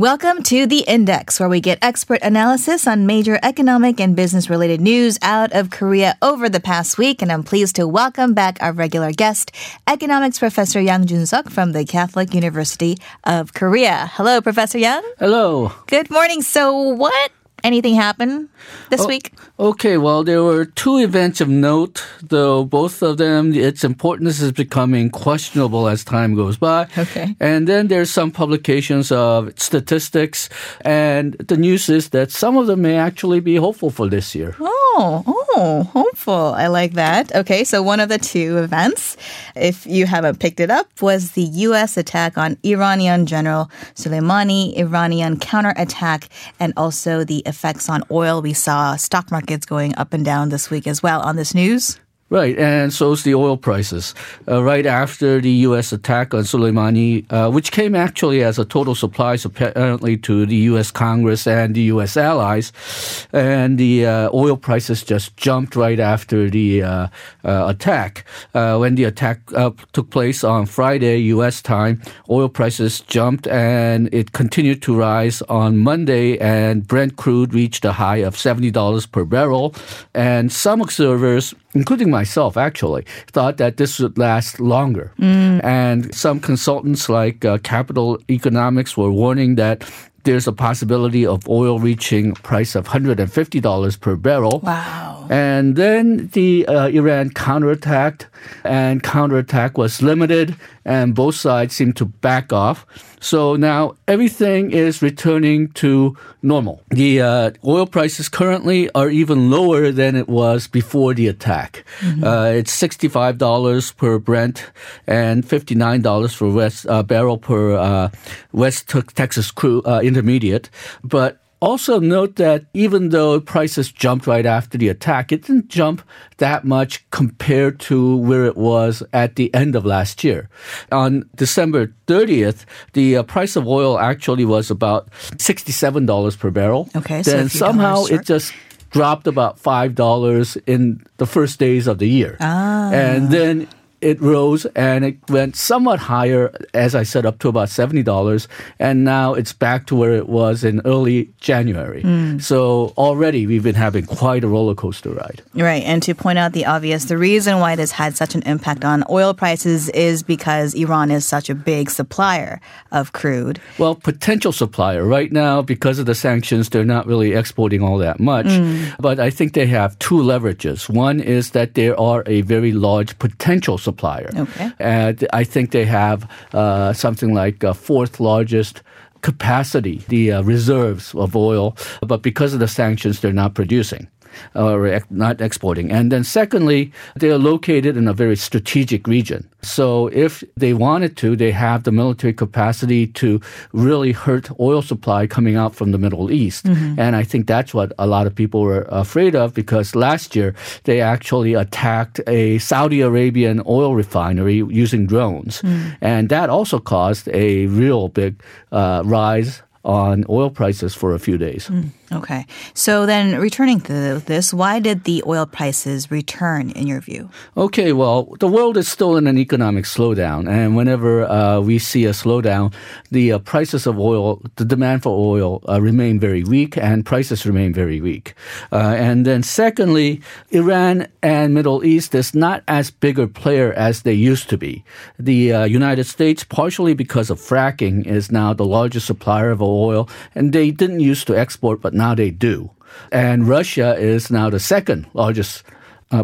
Welcome to The Index, where we get expert analysis on major economic and business-related news out of Korea over the past week. And I'm pleased to welcome back our regular guest, economics professor Yang Joon-suk from the Catholic University of Korea. Hello, Professor Yang. Hello. Good morning. So what? Anything happen this week? Okay, well, there were two events of note, though both of them, its importance is becoming questionable as time goes by. Okay. And then there's some publications of statistics, and the news is that some of them may actually be hopeful for this year. Oh, hopeful. I like that. Okay, so one of the two events, if you haven't picked it up, was the U.S. attack on Iranian General Soleimani, Iranian counterattack, and also the effects on oil. We saw stock markets going up and down this week as well on this news. Right, and so is the oil prices. Right after the U.S. attack on Soleimani, which came actually as a total surprise apparently to the U.S. Congress and the U.S. allies, and the oil prices just jumped right after the attack. When the attack took place on Friday, U.S. time, oil prices jumped and it continued to rise on Monday, and Brent crude reached a high of $70 per barrel, and some observers, including myself, actually, thought that this would last longer. And some consultants like Capital Economics were warning that there's a possibility of oil reaching a price of $150 per barrel. Wow. And then the Iran counterattacked, and counterattack was limited, and both sides seemed to back off. So now everything is returning to normal. The oil prices currently are even lower than it was before the attack. Mm-hmm. It's $65 per Brent and $59 for barrel per West Texas crude intermediate. But also note that even though prices jumped right after the attack, it didn't jump that much compared to where it was at the end of last year. On December 30th, the price of oil actually was about $67 per barrel. Okay, then so somehow it just dropped about $5 in the first days of the year. Ah. And then it rose and it went somewhat higher, as I said, up to about $70. And now it's back to where it was in early January. So already we've been having quite a roller coaster ride. Right. And to point out the obvious, the reason why this had such an impact on oil prices is because Iran is such a big supplier of crude. Well, potential supplier. Right now, because of the sanctions, they're not really exporting all that much. But I think they have two leverages. One is that they are a very large potential supplier. Okay. And I think they have something like a fourth largest capacity, the reserves of oil. But because of the sanctions, they're not producing or not exporting. And then secondly, they're located in a very strategic region. So if they wanted to, they have the military capacity to really hurt oil supply coming out from the Middle East. Mm-hmm. And I think that's what a lot of people were afraid of, because last year they actually attacked a Saudi Arabian oil refinery using drones. And that also caused a real big rise on oil prices for a few days. Okay. So then returning to this, why did the oil prices return in your view? Okay, well, the world is still in an economic slowdown. And whenever we see a slowdown, the prices of oil, the demand for oil remain very weak, and prices remain very weak. And then secondly, Iran and Middle East is not as big a player as they used to be. The United States, partially because of fracking, is now the largest supplier of oil, and they didn't used to export, but now they do. And Russia is now the second largest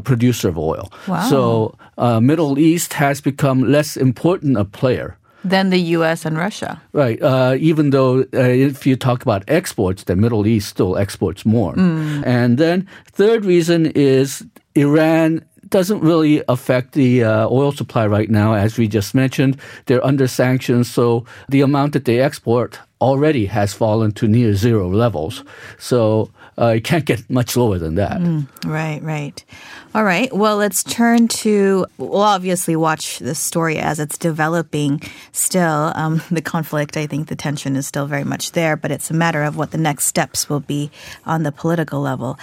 producer of oil. Wow. So Middle East has become less important a player than the U.S. and Russia. Right. Even though if you talk about exports, the Middle East still exports more. And then third reason is Iran doesn't really affect the oil supply right now. As we just mentioned, they're under sanctions, so the amount that they export already has fallen to near zero levels. So it can't get much lower than that. Right. All right. Well, let's turn to, we'll obviously watch this story as it's developing still. The conflict, I think the tension is still very much there, but it's a matter of what the next steps will be on the political level.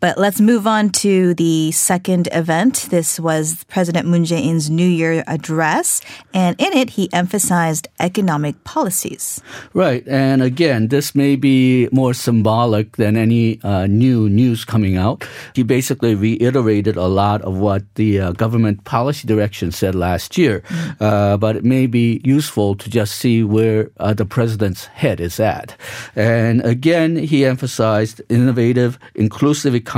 But let's move on to the second event. This was President Moon Jae-in's New Year address, and in it, he emphasized economic policies. Right, and again, this may be more symbolic than any new news coming out. He basically reiterated a lot of what the government policy direction said last year, but it may be useful to just see where the president's head is at. And again, he emphasized innovative, inclusive economy.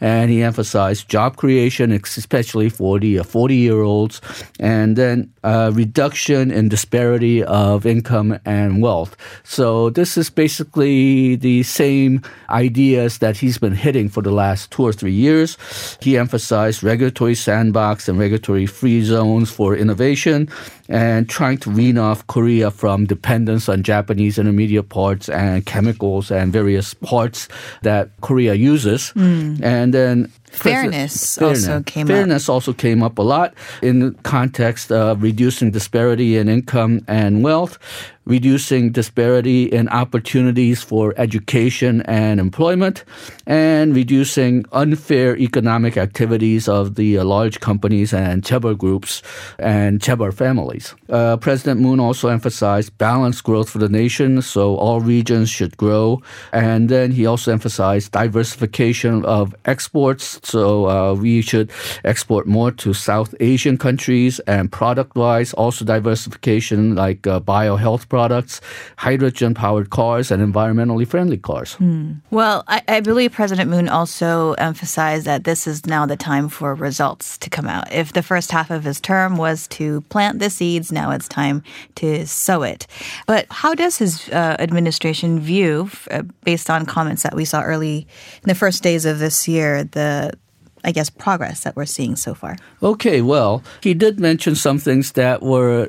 And he emphasized job creation, especially for the 40-year-olds, and then reduction in disparity of income and wealth. So this is basically the same ideas that he's been hitting for the last 2 or 3 years. He emphasized regulatory sandbox and regulatory free zones for innovation and trying to wean off Korea from dependence on Japanese intermediate parts and chemicals and various parts that Korea uses. And then Fairness also came up a lot in the context of reducing disparity in income and wealth, reducing disparity in opportunities for education and employment, and reducing unfair economic activities of the large companies and chaebol groups and chaebol families. President Moon also emphasized balanced growth for the nation, so all regions should grow. And then he also emphasized diversification of exports. So we should export more to South Asian countries, and product-wise, also diversification like biohealth products, hydrogen-powered cars, and environmentally friendly cars. Well, I believe President Moon also emphasized that this is now the time for results to come out. If the first half of his term was to plant the seeds, now it's time to sow it. But how does his administration view, based on comments that we saw early in the first days of this year, the progress that we're seeing so far? Okay, well, he did mention some things that were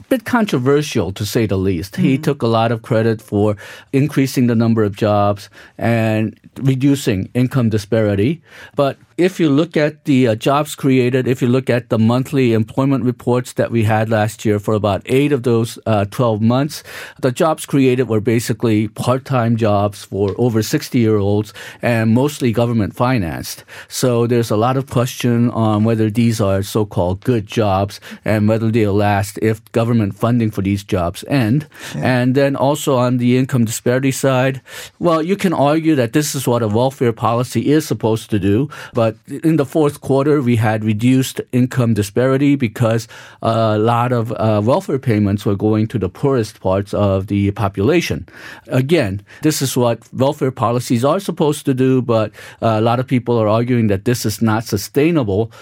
a bit controversial, to say the least. He took a lot of credit for increasing the number of jobs and reducing income disparity. But if you look at the jobs created, if you look at the monthly employment reports that we had last year for about 8 of those 12 months, the jobs created were basically part-time jobs for over 60-year-olds and mostly government-financed. So there's a lot of question on whether these are so-called good jobs and whether they'll last if government funding for these jobs end. Sure. And then also on the income disparity side, well, you can argue that this is what a welfare policy is supposed to do, but in the fourth quarter, we had reduced income disparity because a lot of welfare payments were going to the poorest parts of the population. Again, this is what welfare policies are supposed to do, but a lot of people are arguing that this is not sustainable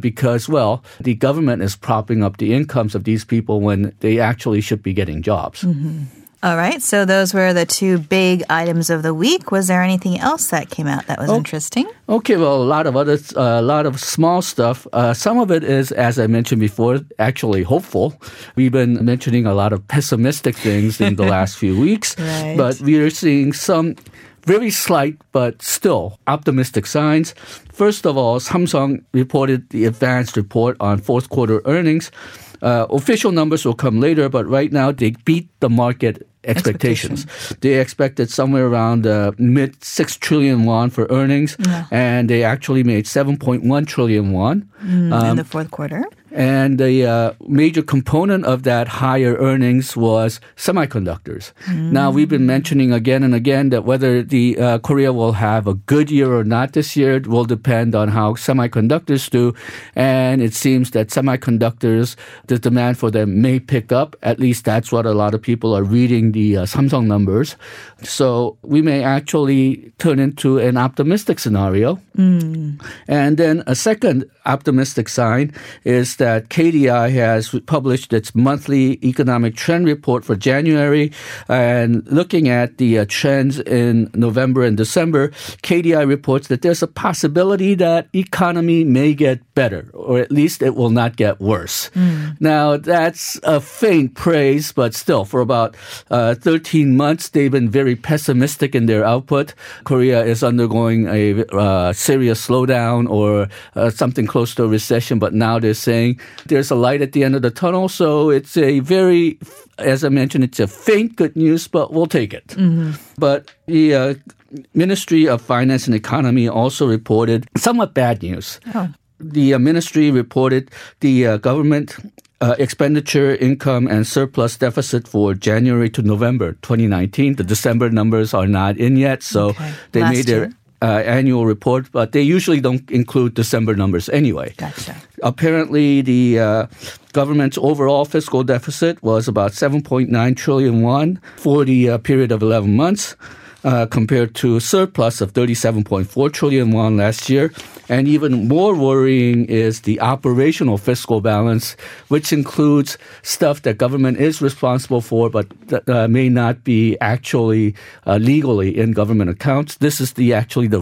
because, well, the government is propping up the incomes of these people when they actually should be getting jobs. Mm-hmm. All right, so those were the 2 big items of the week. Was there anything else that came out that was interesting? Okay, well, a lot of small stuff. Some of it is, as I mentioned before, actually hopeful. We've been mentioning a lot of pessimistic things in the last few weeks, right. But we are seeing some very slight but still optimistic signs. First of all, Samsung reported the advanced report on fourth quarter earnings. Official numbers will come later, but right now they beat the market expectations. They expected somewhere around mid 6 trillion won for earnings, and they actually made 7.1 trillion won. In the fourth quarter. And the major component of that higher earnings was semiconductors. Now, we've been mentioning again and again that whether the Korea will have a good year or not this year will depend on how semiconductors do. And it seems that semiconductors, the demand for them may pick up. At least that's what a lot of people are reading the Samsung numbers. So we may actually turn into an optimistic scenario. And then a second optimistic sign is that KDI has published its monthly economic trend report for January. And looking at the trends in November and December, KDI reports that there's a possibility that economy may get better, or at least it will not get worse. Now, that's a faint praise, but still, for about 13 months, they've been very pessimistic in their output. Korea is undergoing a serious slowdown or something close to a recession, but now they're saying there's a light at the end of the tunnel. So it's a very, as I mentioned, it's a faint good news, but we'll take it. Mm-hmm. But the Ministry of Finance and Economy also reported somewhat bad news. Oh. The ministry reported the government expenditure, income, and surplus deficit for January to November 2019. The December numbers are not in yet, so they made their annual report, but they usually don't include December numbers anyway. Gotcha. Apparently, the government's overall fiscal deficit was about 7.9 trillion won for the period of 11 months. Compared to surplus of 37.4 trillion won last year. And even more worrying is the operational fiscal balance, which includes stuff that government is responsible for but may not be actually legally in government accounts. This is the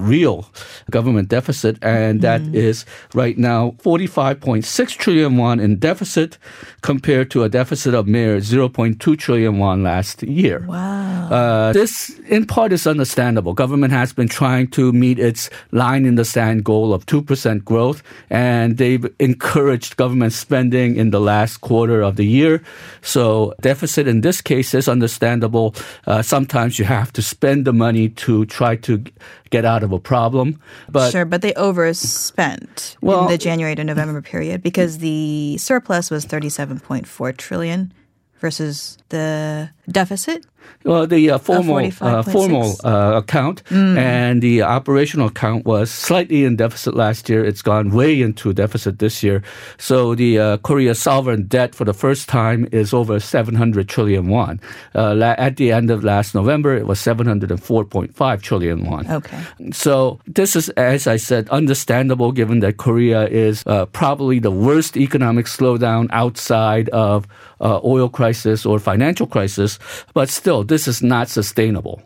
real government deficit, and that is right now 45.6 trillion won in deficit compared to a deficit of mere 0.2 trillion won last year. Wow. This, in part, is understandable. Government has been trying to meet its line in the sand goal of 2% growth, and they've encouraged government spending in the last quarter of the year. So deficit in this case is understandable. Sometimes you have to spend the money to try to get out of a problem. But they overspent in the January to November period because the surplus was 37.4 trillion versus the deficit? Well, the formal account and the operational account was slightly in deficit last year. It's gone way into deficit this year. So the Korea's sovereign debt for the first time is over 700 trillion won. At the end of last November, it was 704.5 trillion won. Okay. So this is, as I said, understandable given that Korea is probably the worst economic slowdown outside of oil crisis or financial crisis, but still, this is not sustainable.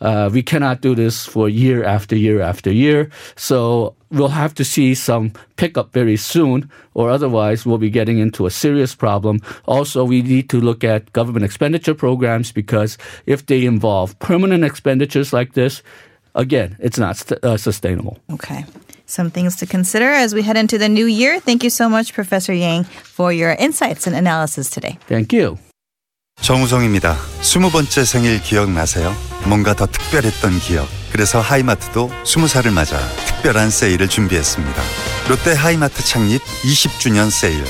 We cannot do this for year after year after year. So we'll have to see some pickup very soon, or otherwise we'll be getting into a serious problem. Also, we need to look at government expenditure programs, because if they involve permanent expenditures like this, again, it's not sustainable. Okay. Some things to consider as we head into the new year. Thank you so much, Professor Yang, for your insights and analysis today. Thank you. 정우성입니다. 20번째 생일 기억나세요? 뭔가 더 특별했던 기억. 그래서 하이마트도 20살을 맞아 특별한 세일을 준비했습니다. 롯데 하이마트 창립 20주년 세일.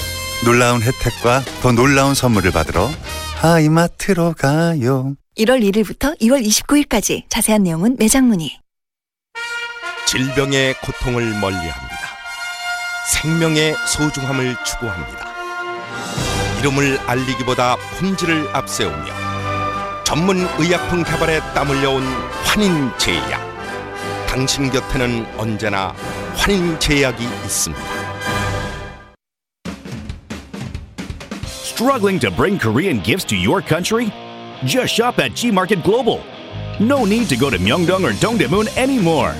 놀라운 혜택과 더 놀라운 선물을 받으러 하이마트로 가요. 1월 1일부터 2월 29일까지. 자세한 내용은 매장 문의. 질병의 고통을 멀리합니다. 생명의 소중함을 추구합니다. 이름을 알리기보다 품질을 앞세우며 전문 의약품 개발에 땀 흘려온 환인제약. 당신 곁에는 언제나 환인제약이 있습니다. Struggling to bring Korean gifts to your country? Just shop at Gmarket Global. No need to go to Myeongdong or Dongdaemun anymore.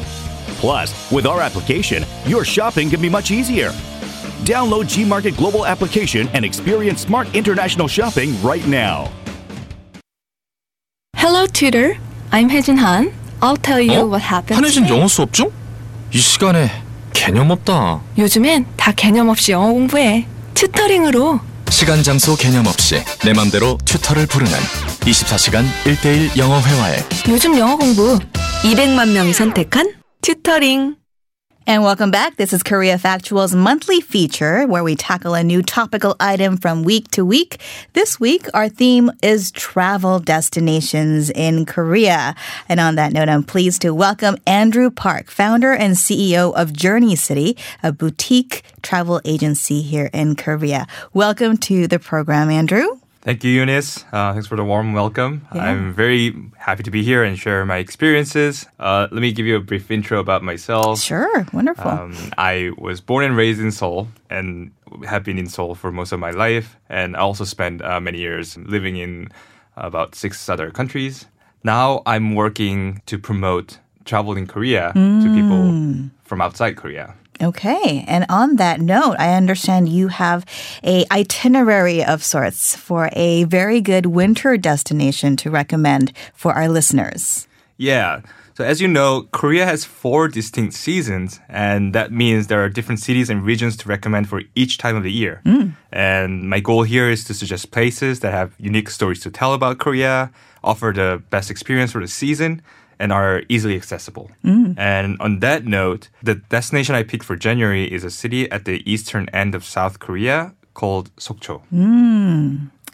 Plus, with our application, your shopping can be much easier. Download Gmarket Global application and experience smart international shopping right now. Hello, tutor. I'm Haejin Han. I'll tell you what happened. 한혜진 영어 수업 중? 이 시간에 개념 없다. 요즘엔 다 개념 없이 영어 공부해. 튜터링으로. 시간, 장소 개념 없이 내 맘대로 튜터를 부르는 24시간 1대1 영어 회화에 요즘 영어 공부 200만 명이 선택한 튜터링. And welcome back. This is Korea Factual's monthly feature where we tackle a new topical item from week to week. This week, our theme is travel destinations in Korea. And on that note, I'm pleased to welcome Andrew Park, founder and CEO of Journey City, a boutique travel agency here in Korea. Welcome to the program, Andrew. Thank you, Eunice. Thanks for the warm welcome. Yeah. I'm very happy to be here and share my experiences. Let me give you a brief intro about myself. Sure, wonderful. I was born and raised in Seoul and have been in Seoul for most of my life. And I also spent many years living in about 6 other countries. Now I'm working to promote travel in Korea to people from outside Korea. Okay. And on that note, I understand you have an itinerary of sorts for a very good winter destination to recommend for our listeners. Yeah. So as you know, Korea has 4 distinct seasons, and that means there are different cities and regions to recommend for each time of the year. And my goal here is to suggest places that have unique stories to tell about Korea, offer the best experience for the season, and are easily accessible. And on that note, the destination I picked for January is a city at the eastern end of South Korea called Sokcho.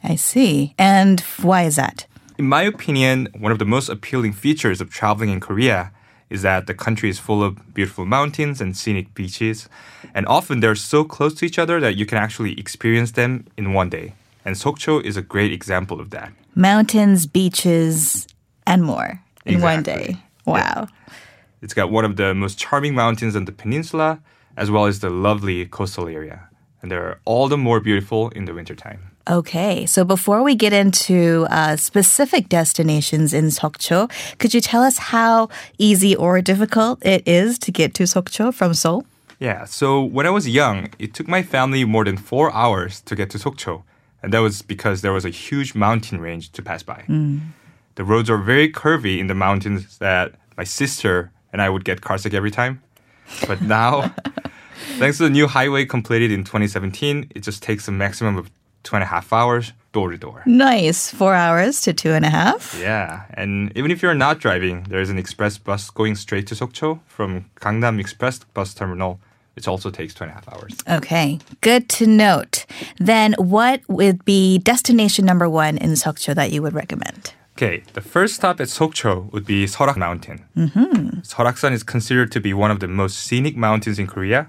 I see. And why is that? In my opinion, one of the most appealing features of traveling in Korea is that the country is full of beautiful mountains and scenic beaches. And often they're so close to each other that you can actually experience them in one day. And Sokcho is a great example of that. Mountains, beaches, and more. In one day. Wow. Yeah. It's got one of the most charming mountains on the peninsula, as well as the lovely coastal area. And they're all the more beautiful in the wintertime. Okay. So before we get into specific destinations in Sokcho, could you tell us how easy or difficult it is to get to Sokcho from Seoul? Yeah. So when I was young, it took my family more than 4 hours to get to Sokcho. And that was because there was a huge mountain range to pass by. The roads are very curvy in the mountains that my sister and I would get carsick every time. But now, thanks to the new highway completed in 2017, it just takes a maximum of 2.5 hours door to door. Nice. 4 hours to 2.5. Yeah. And even if you're not driving, there's an express bus going straight to Sokcho from Gangnam Express Bus Terminal. It also takes 2.5 hours. Okay. Good to note. Then what would be destination number 1 in Sokcho that you would recommend? Okay, the first stop at Sokcho would be Seoraksan Mountain. Seoraksan is considered to be one of the most scenic mountains in Korea.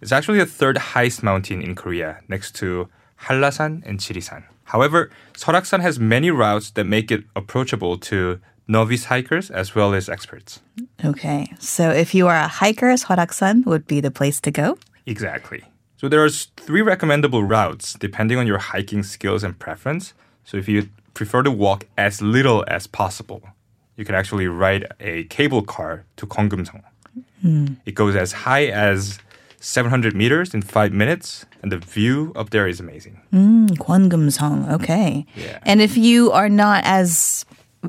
It's actually the 3rd highest mountain in Korea, next to Hallasan and Chirisan. However, Seoraksan has many routes that make it approachable to novice hikers as well as experts. Okay, so if you are a hiker, Seoraksan would be the place to go? Exactly. So there are 3 recommendable routes depending on your hiking skills and preference. So if you prefer to walk as little as possible, you can actually ride a cable car to 권금성. It goes as high as 700 meters in 5 minutes, and the view up there is amazing. 권금성, okay. Yeah. And if you are not as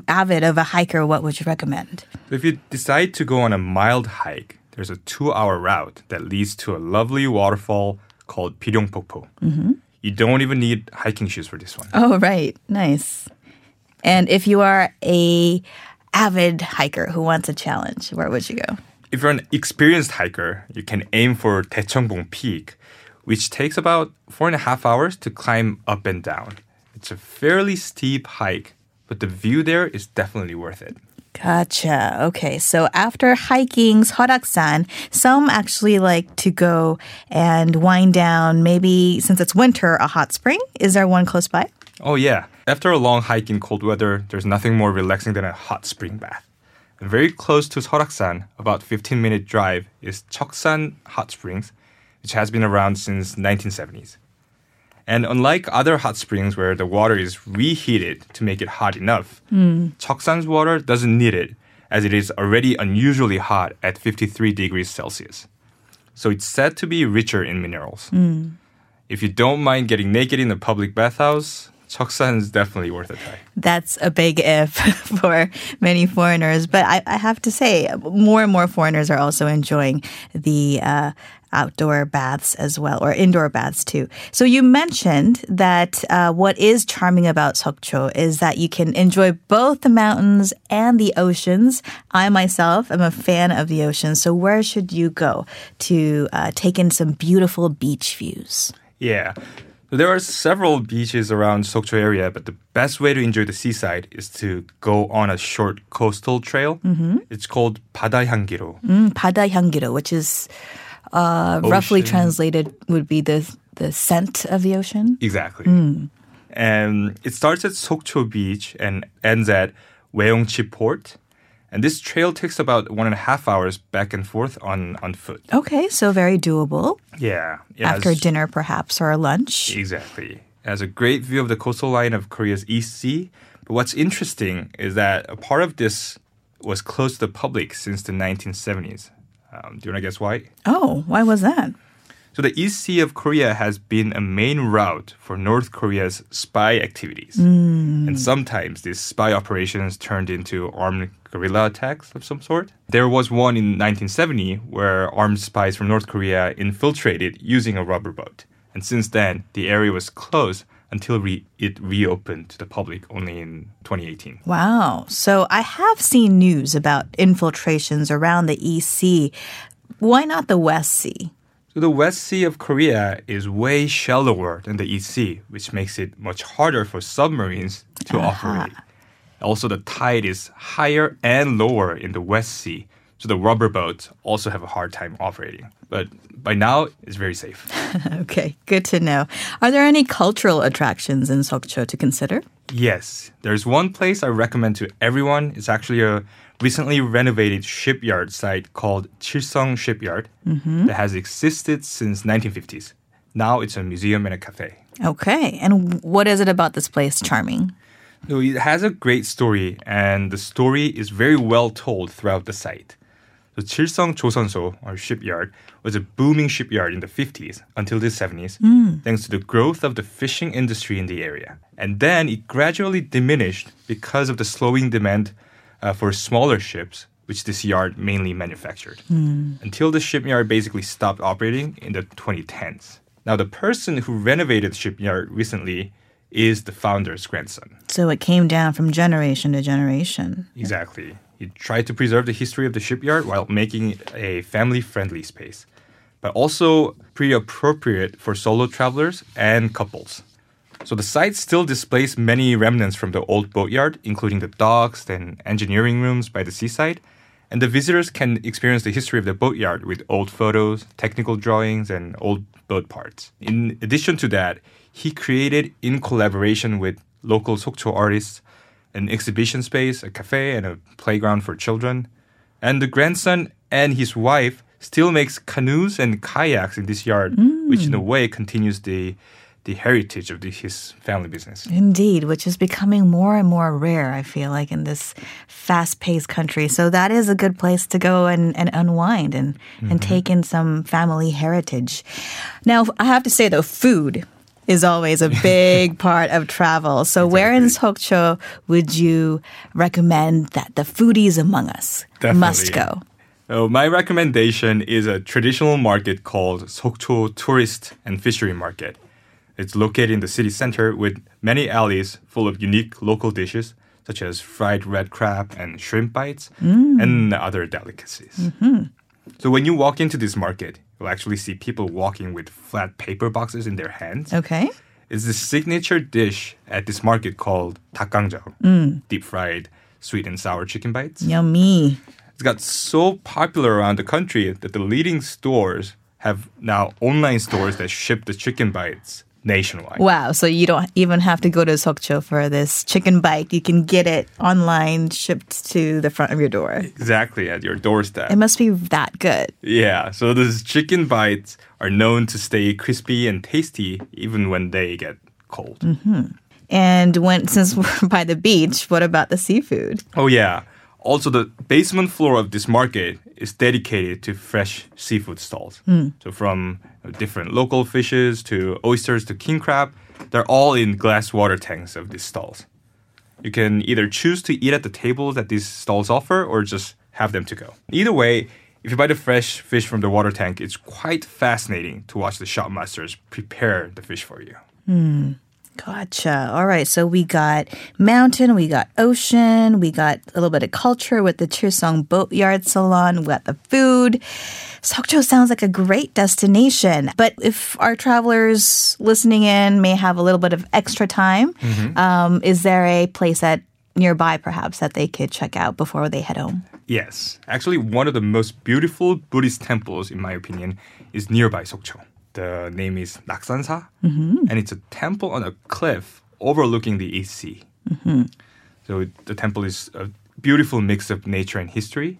avid of a hiker, what would you recommend? If you decide to go on a mild hike, there's a 2-hour route that leads to a lovely waterfall called 비룡폭포. You don't even need hiking shoes for this one. Oh, right. Nice. And if you are an avid hiker who wants a challenge, where would you go? If you're an experienced hiker, you can aim for Daecheongbong Peak, which takes about 4.5 hours to climb up and down. It's a fairly steep hike, but the view there is definitely worth it. Gotcha. Okay. So after hiking Seoraksan, some actually like to go and wind down, maybe since it's winter, a hot spring. Is there one close by? Oh, yeah. After a long hike in cold weather, there's nothing more relaxing than a hot spring bath. And very close to Seoraksan, about 15-minute drive, is Choksan Hot Springs, which has been around since 1970s. And unlike other hot springs where the water is reheated to make it hot enough, Choksan's water doesn't need it, as it is already unusually hot at 53 degrees Celsius. So it's said to be richer in minerals. If you don't mind getting naked in a public bathhouse, Choksan is definitely worth a try. That's a big if for many foreigners. But I have to say, more and more foreigners are also enjoying the outdoor baths as well, or indoor baths too. So you mentioned that what is charming about Sokcho is that you can enjoy both the mountains and the oceans. I myself am a fan of the ocean. So where should you go to take in some beautiful beach views? Yeah. There are several beaches around Sokcho area, but the best way to enjoy the seaside is to go on a short coastal trail. It's called 바다 향기로. 바다 향기로, which is roughly translated would be the scent of the ocean. Exactly. And it starts at Sokcho Beach and ends at Weyongchi Port. And this trail takes about 1.5 hours back and forth on foot. Okay, so very doable. Yeah. After dinner, perhaps, or lunch. Exactly. It has a great view of the coastal line of Korea's East Sea. But what's interesting is that a part of this was closed to the public since the 1970s. Do you want to guess why? Oh, why was that? So the East Sea of Korea has been a main route for North Korea's spy activities. And sometimes these spy operations turned into armed guerrilla attacks of some sort. There was one in 1970 where armed spies from North Korea infiltrated using a rubber boat. And since then, the area was closed until it reopened to the public only in 2018. Wow. So I have seen news about infiltrations around the East Sea. Why not the West Sea? So the West Sea of Korea is way shallower than the East Sea, which makes it much harder for submarines to operate. Also, the tide is higher and lower in the West Sea, so the rubber boats also have a hard time operating. But by now, it's very safe. Okay, good to know. Are there any cultural attractions in Sokcho to consider? Yes, there's one place I recommend to everyone. It's actually a recently renovated shipyard site called Chilseong Shipyard that has existed since 1950s. Now it's a museum and a cafe. Okay, and what is it about this place charming? So it has a great story, and the story is very well told throughout the site. So Chilseong Joseonso, or shipyard, was a booming shipyard in the 50s until the 70s, thanks to the growth of the fishing industry in the area. And then it gradually diminished because of the slowing demand for smaller ships, which this yard mainly manufactured, until the shipyard basically stopped operating in the 2010s. Now, the person who renovated the shipyard recently is the founder's grandson. So it came down from generation to generation. Exactly. He tried to preserve the history of the shipyard while making it a family-friendly space, but also pretty appropriate for solo travelers and couples. So the site still displays many remnants from the old boatyard, including the docks and engineering rooms by the seaside. And the visitors can experience the history of the boatyard with old photos, technical drawings, and old boat parts. In addition to that, he created, in collaboration with local Sokcho artists, an exhibition space, a cafe, and a playground for children. And the grandson and his wife still makes canoes and kayaks in this yard, which in a way continues the heritage of his family business. Indeed, which is becoming more and more rare, I feel like, in this fast-paced country. So that is a good place to go and unwind and take in some family heritage. Now, I have to say, though, food is always a big part of travel. So exactly. Where in Sokcho would you recommend that the foodies among us must go? So my recommendation is a traditional market called Sokcho Tourist and Fishery Market. It's located in the city center with many alleys full of unique local dishes, such as fried red crab and shrimp bites and other delicacies. So when you walk into this market, you'll actually see people walking with flat paper boxes in their hands. Okay. It's the signature dish at this market called 닭강정, deep-fried sweet and sour chicken bites. Yummy. It's got so popular around the country that the leading stores have now online stores that ship the chicken bites nationwide. Wow, so you don't even have to go to Sokcho for this chicken bite. You can get it online, shipped to the front of your door. Exactly, at your doorstep. It must be that good. Yeah, so these chicken bites are known to stay crispy and tasty even when they get cold. And since we're by the beach, what about the seafood? Oh yeah, also the basement floor of this market is dedicated to fresh seafood stalls. So from different local fishes to oysters to king crab, they're all in glass water tanks of these stalls. You can either choose to eat at the tables that these stalls offer or just have them to go. Either way, if you buy the fresh fish from the water tank, it's quite fascinating to watch the shop masters prepare the fish for you. Gotcha. All right. So we got mountain, we got ocean, we got a little bit of culture with the Chilseong Boatyard Salon, we got the food. Sokcho sounds like a great destination. But if our travelers listening in may have a little bit of extra time, is there a place that nearby perhaps that they could check out before they head home? Yes. Actually, one of the most beautiful Buddhist temples, in my opinion, is nearby Sokcho. The name is Naksan-sa, and it's a temple on a cliff overlooking the East Sea. Mm-hmm. So the temple is a beautiful mix of nature and history,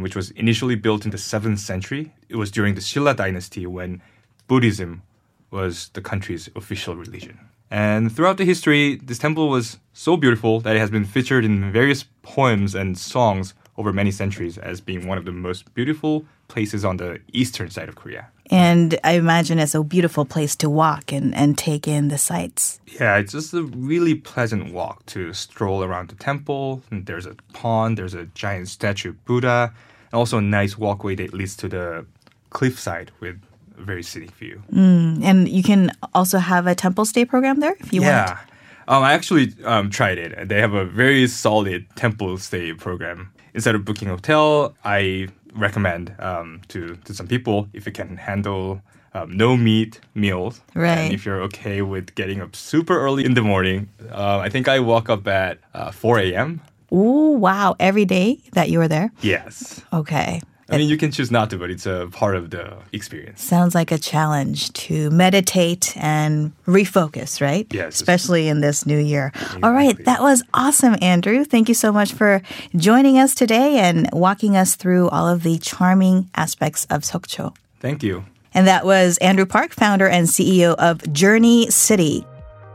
which was initially built in the 7th century. It was during the Silla dynasty when Buddhism was the country's official religion. And throughout the history, this temple was so beautiful that it has been featured in various poems and songs over many centuries as being one of the most beautiful places on the eastern side of Korea. And I imagine it's a beautiful place to walk and take in the sights. Yeah, it's just a really pleasant walk to stroll around the temple. And there's a pond, there's a giant statue of Buddha, and also a nice walkway that leads to the cliffside with a very scenic view. And you can also have a temple stay program there if you want. Yeah, I actually tried it. They have a very solid temple stay program. Instead of booking a hotel, I recommend to some people if you can handle no meat meals. Right. And if you're okay with getting up super early in the morning, I think I woke up at 4 a.m. Oh, wow. Every day that you were there? Yes. Okay. I mean, you can choose not to, but it's a part of the experience. Sounds like a challenge to meditate and refocus, right? Yes. Especially in this new year. Exactly. All right. That was awesome, Andrew. Thank you so much for joining us today and walking us through all of the charming aspects of Sokcho. Thank you. And that was Andrew Park, founder and CEO of Journey City.